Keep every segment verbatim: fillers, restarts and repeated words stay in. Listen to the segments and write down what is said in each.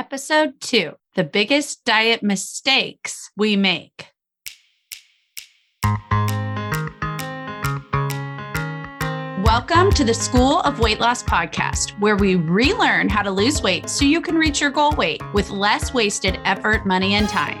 Episode two, the biggest diet mistakes we make. Welcome to the School of Weight Loss podcast, where we relearn how to lose weight so you can reach your goal weight with less wasted effort, money, and time.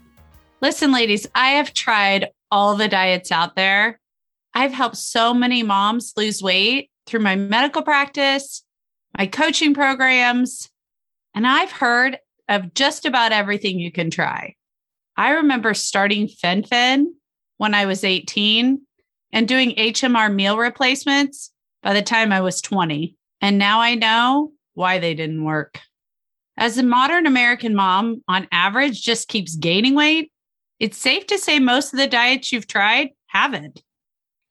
Listen, ladies, I have tried all the diets out there. I've helped so many moms lose weight through my medical practice, my coaching programs, and I've heard of just about everything you can try. I remember starting Fen-Phen when I was eighteen and doing H M R meal replacements by the time I was twenty. And now I know why they didn't work. As a modern American mom, on average, just keeps gaining weight, it's safe to say most of the diets you've tried haven't.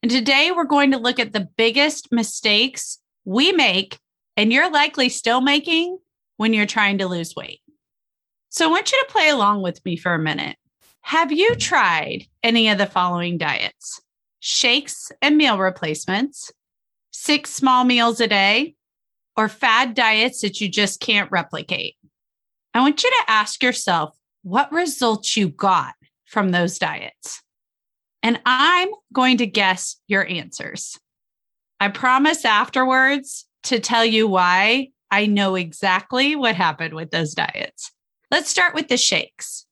And today we're going to look at the biggest mistakes we make and you're likely still making when you're trying to lose weight. So I want you to play along with me for a minute. Have you tried any of the following diets? Shakes and meal replacements, six small meals a day, or fad diets that you just can't replicate? I want you to ask yourself what results you got from those diets. And I'm going to guess your answers. I promise afterwards to tell you why I know exactly what happened with those diets. Let's start with the shakes.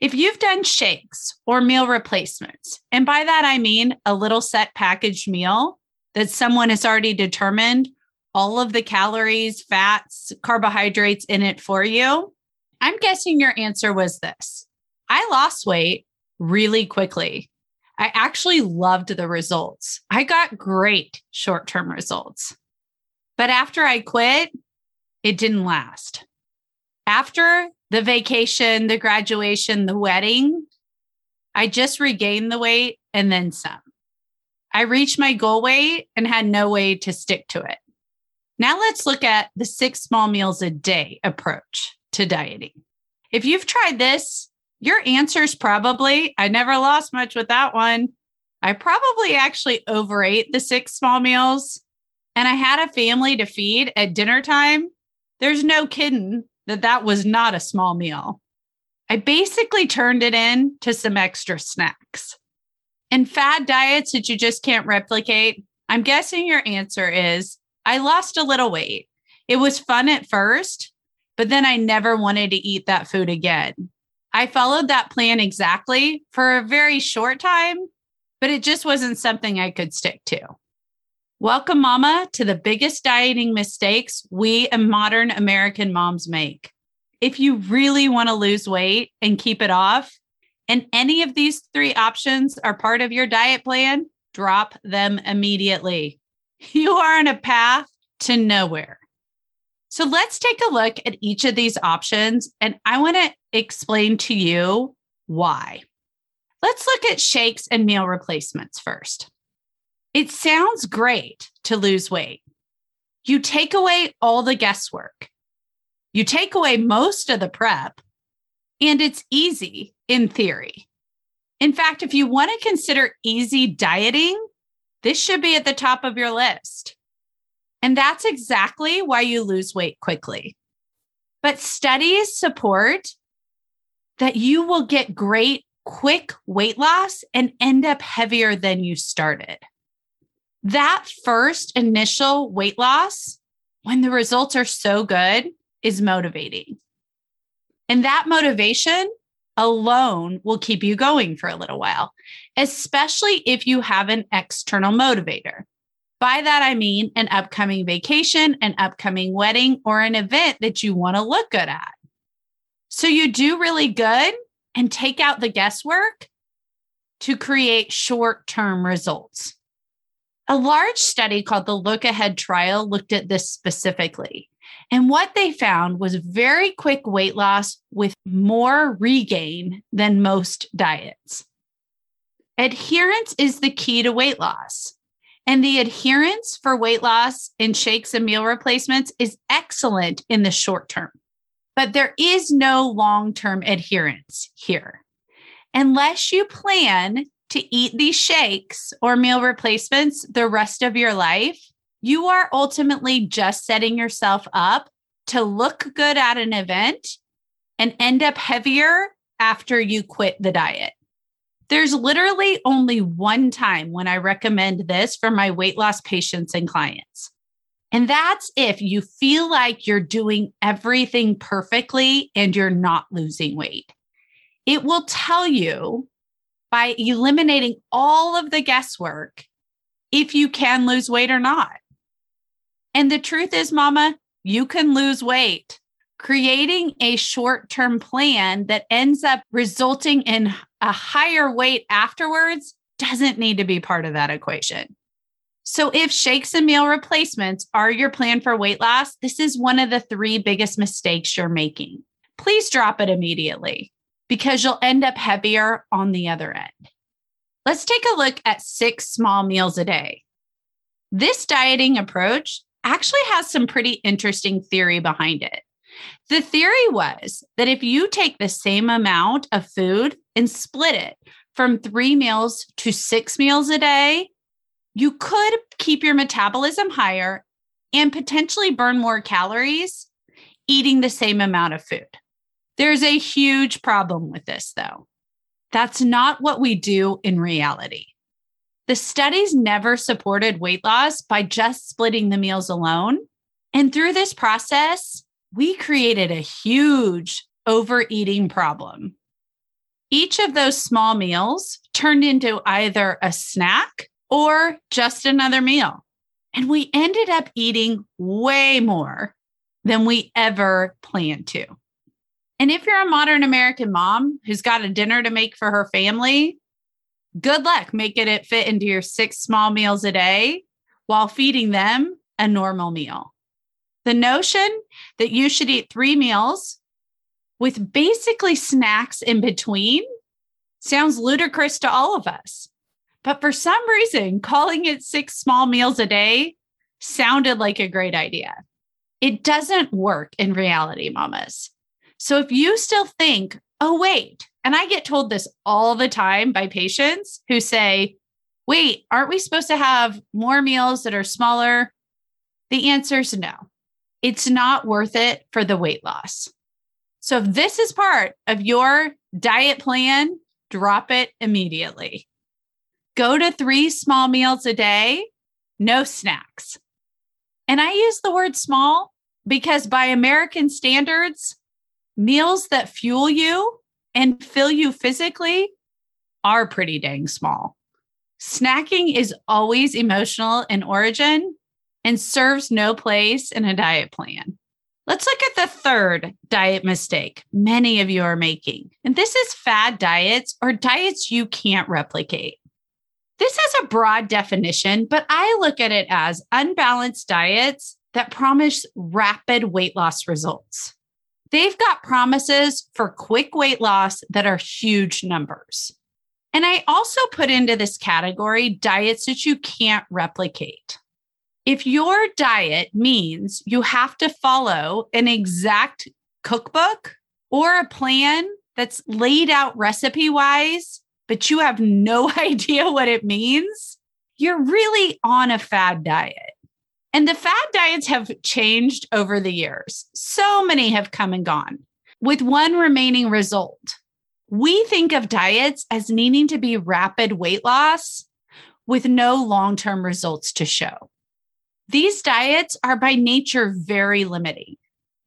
If you've done shakes or meal replacements, and by that I mean a little set packaged meal that someone has already determined all of the calories, fats, carbohydrates in it for you, I'm guessing your answer was this: I lost weight really quickly. I actually loved the results. I got great short-term results. But after I quit, it didn't last. After the vacation, the graduation, the wedding, I just regained the weight and then some. I reached my goal weight and had no way to stick to it. Now let's look at the six small meals a day approach to dieting. If you've tried this, your answer's probably, I never lost much with that one. I probably actually overate the six small meals and I had a family to feed at dinner time. There's no kidding that that was not a small meal. I basically turned it in to some extra snacks. And fad diets that you just can't replicate, I'm guessing your answer is, I lost a little weight. It was fun at first, but then I never wanted to eat that food again. I followed that plan exactly for a very short time, but it just wasn't something I could stick to. Welcome, Mama, to the biggest dieting mistakes we and modern American moms make. If you really want to lose weight and keep it off, and any of these three options are part of your diet plan, drop them immediately. You are on a path to nowhere. So let's take a look at each of these options, and I want to explain to you why. Let's look at shakes and meal replacements first. It sounds great to lose weight. You take away all the guesswork. You take away most of the prep, and it's easy in theory. In fact, if you want to consider easy dieting, this should be at the top of your list. And that's exactly why you lose weight quickly. But studies support that you will get great, quick weight loss and end up heavier than you started. That first initial weight loss, when the results are so good, is motivating. And that motivation alone will keep you going for a little while, especially if you have an external motivator. By that, I mean an upcoming vacation, an upcoming wedding, or an event that you want to look good at. So you do really good and take out the guesswork to create short-term results. A large study called the Look Ahead Trial looked at this specifically, And what they found was very quick weight loss with more regain than most diets. Adherence is the key to weight loss. And the adherence for weight loss in shakes and meal replacements is excellent in the short term. But there is no long-term adherence here. Unless you plan to eat these shakes or meal replacements the rest of your life, you are ultimately just setting yourself up to look good at an event and end up heavier after you quit the diet. There's literally only one time when I recommend this for my weight loss patients and clients. And that's if you feel like you're doing everything perfectly and you're not losing weight. It will tell you by eliminating all of the guesswork if you can lose weight or not. And the truth is, mama, you can lose weight. Creating a short-term plan that ends up resulting in a higher weight afterwards doesn't need to be part of that equation. So if shakes and meal replacements are your plan for weight loss, this is one of the three biggest mistakes you're making. Please drop it immediately because you'll end up heavier on the other end. Let's take a look at six small meals a day. This dieting approach actually has some pretty interesting theory behind it. The theory was that if you take the same amount of food and split it from three meals to six meals a day, you could keep your metabolism higher and potentially burn more calories eating the same amount of food. There's a huge problem with this, though. That's not what we do in reality. The studies never supported weight loss by just splitting the meals alone. And through this process, we created a huge overeating problem. Each of those small meals turned into either a snack or just another meal. And we ended up eating way more than we ever planned to. And if you're a modern American mom who's got a dinner to make for her family, good luck making it fit into your six small meals a day while feeding them a normal meal. The notion that you should eat three meals with basically snacks in between sounds ludicrous to all of us. But for some reason, calling it six small meals a day sounded like a great idea. It doesn't work in reality, mamas. So if you still think, oh, wait, and I get told this all the time by patients who say, wait, aren't we supposed to have more meals that are smaller? The answer is no. It's not worth it for the weight loss. So if this is part of your diet plan, drop it immediately. Go to three small meals a day, no snacks. And I use the word small because by American standards, meals that fuel you and fill you physically are pretty dang small. Snacking is always emotional in origin and serves no place in a diet plan. Let's look at the third diet mistake many of you are making. And this is fad diets or diets you can't replicate. This has a broad definition, but I look at it as unbalanced diets that promise rapid weight loss results. They've got promises for quick weight loss that are huge numbers. And I also put into this category diets that you can't replicate. If your diet means you have to follow an exact cookbook or a plan that's laid out recipe-wise, but you have no idea what it means, you're really on a fad diet. And the fad diets have changed over the years. So many have come and gone, with one remaining result. We think of diets as needing to be rapid weight loss with no long-term results to show. These diets are by nature very limiting.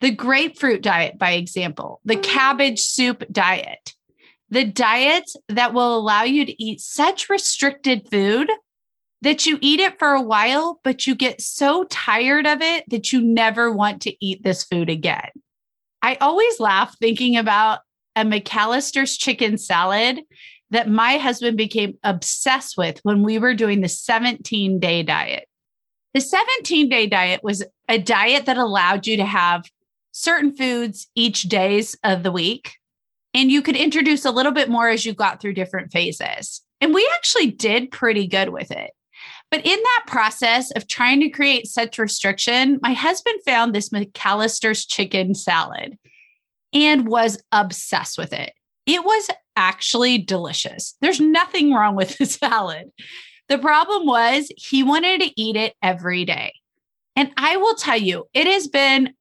The grapefruit diet, by example, the cabbage soup diet, the diets that will allow you to eat such restricted food that you eat it for a while, but you get so tired of it that you never want to eat this food again. I always laugh thinking about a McAllister's chicken salad that my husband became obsessed with when we were doing the seventeen-day diet. The seventeen-day diet was a diet that allowed you to have certain foods each days of the week, and you could introduce a little bit more as you got through different phases. And we actually did pretty good with it. But in that process of trying to create such restriction, my husband found this McAllister's chicken salad and was obsessed with it. It was actually delicious. There's nothing wrong with the salad. The problem was he wanted to eat it every day. And I will tell you, it has been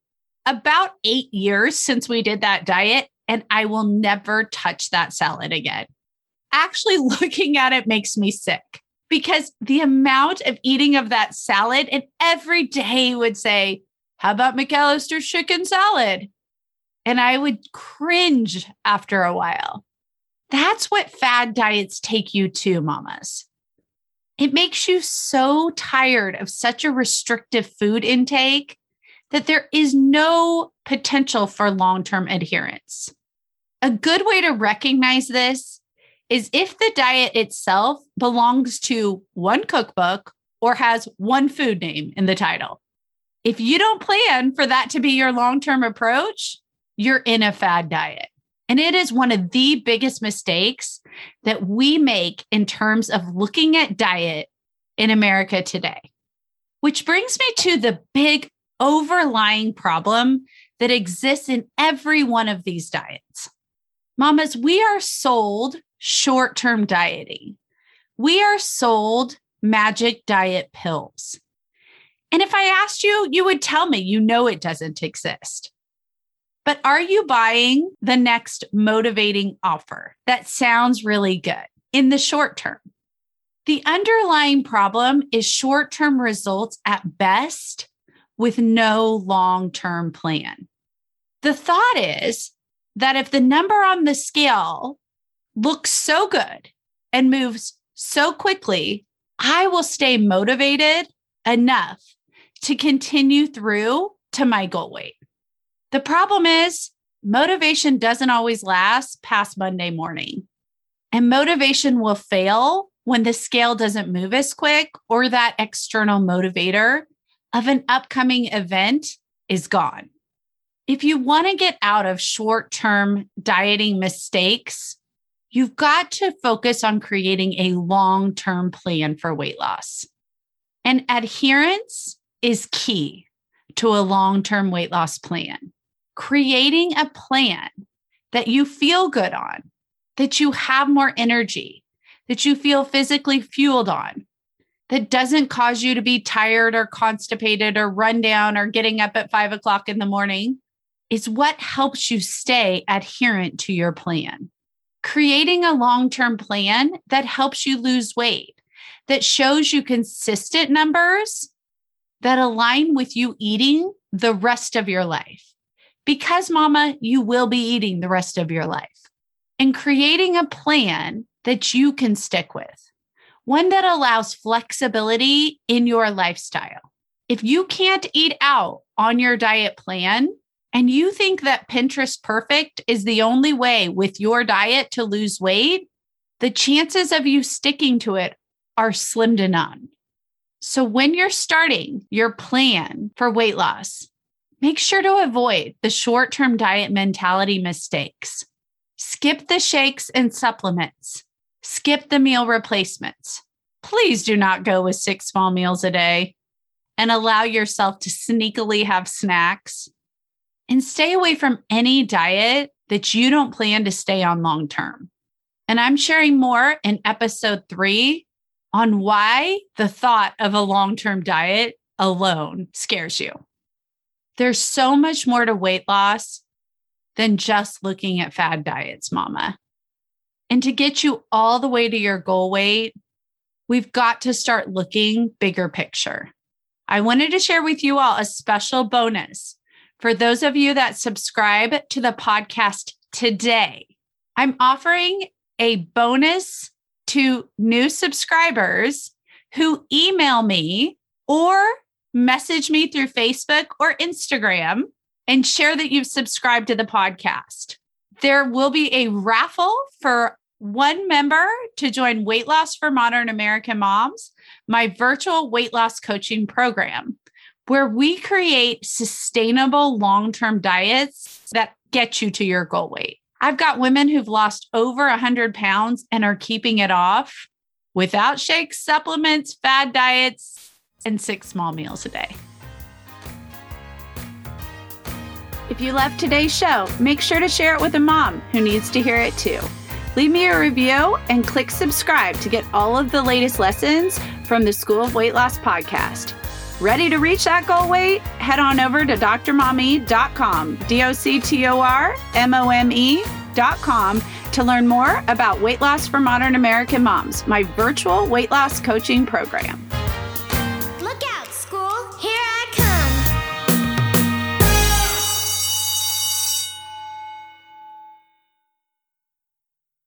about eight years since we did that diet, and I will never touch that salad again. Actually, looking at it makes me sick because the amount of eating of that salad, and every day would say, how about McAllister's chicken salad? And I would cringe after a while. That's what fad diets take you to, mamas. It makes you so tired of such a restrictive food intake that there is no potential for long-term adherence. A good way to recognize this is if the diet itself belongs to one cookbook or has one food name in the title. If you don't plan for that to be your long-term approach, you're in a fad diet. And it is one of the biggest mistakes that we make in terms of looking at diet in America today, which brings me to the big overlying problem that exists in every one of these diets. Mamas, we are sold short-term dieting. We are sold magic diet pills. And if I asked you, you would tell me, you know, it doesn't exist. But are you buying the next motivating offer that sounds really good in the short term? The underlying problem is short-term results at best with no long-term plan. The thought is that if the number on the scale looks so good and moves so quickly, I will stay motivated enough to continue through to my goal weight. The problem is motivation doesn't always last past Monday morning, and motivation will fail when the scale doesn't move as quick or that external motivator of an upcoming event is gone. If you want to get out of short-term dieting mistakes, you've got to focus on creating a long-term plan for weight loss. And adherence is key to a long-term weight loss plan. Creating a plan that you feel good on, that you have more energy, that you feel physically fueled on, that doesn't cause you to be tired or constipated or run down or getting up at five o'clock in the morning is what helps you stay adherent to your plan. Creating a long-term plan that helps you lose weight, that shows you consistent numbers that align with you eating the rest of your life. Because, mama, you will be eating the rest of your life. And creating a plan that you can stick with, one that allows flexibility in your lifestyle. If you can't eat out on your diet plan and you think that Pinterest perfect is the only way with your diet to lose weight, the chances of you sticking to it are slim to none. So when you're starting your plan for weight loss, make sure to avoid the short-term diet mentality mistakes. Skip the shakes and supplements. Skip the meal replacements. Please do not go with six small meals a day and allow yourself to sneakily have snacks. And stay away from any diet that you don't plan to stay on long-term. And I'm sharing more in episode three on why the thought of a long-term diet alone scares you. There's so much more to weight loss than just looking at fad diets, mama. And to get you all the way to your goal weight, we've got to start looking bigger picture. I wanted to share with you all a special bonus for those of you that subscribe to the podcast today. I'm offering a bonus to new subscribers who email me or message me through Facebook or Instagram and share that you've subscribed to the podcast. There will be a raffle for one member to join Weight Loss for Modern American Moms, my virtual weight loss coaching program, where we create sustainable long-term diets that get you to your goal weight. I've got women who've lost over one hundred pounds and are keeping it off without shakes, supplements, fad diets, and six small meals a day. If you loved today's show, make sure to share it with a mom who needs to hear it too. Leave me a review and click subscribe to get all of the latest lessons from the School of Weight Loss podcast. Ready to reach that goal weight? Head on over to D R Mommy dot com, D O C T O R M O M E dot com, to learn more about Weight Loss for Modern American Moms, my virtual weight loss coaching program.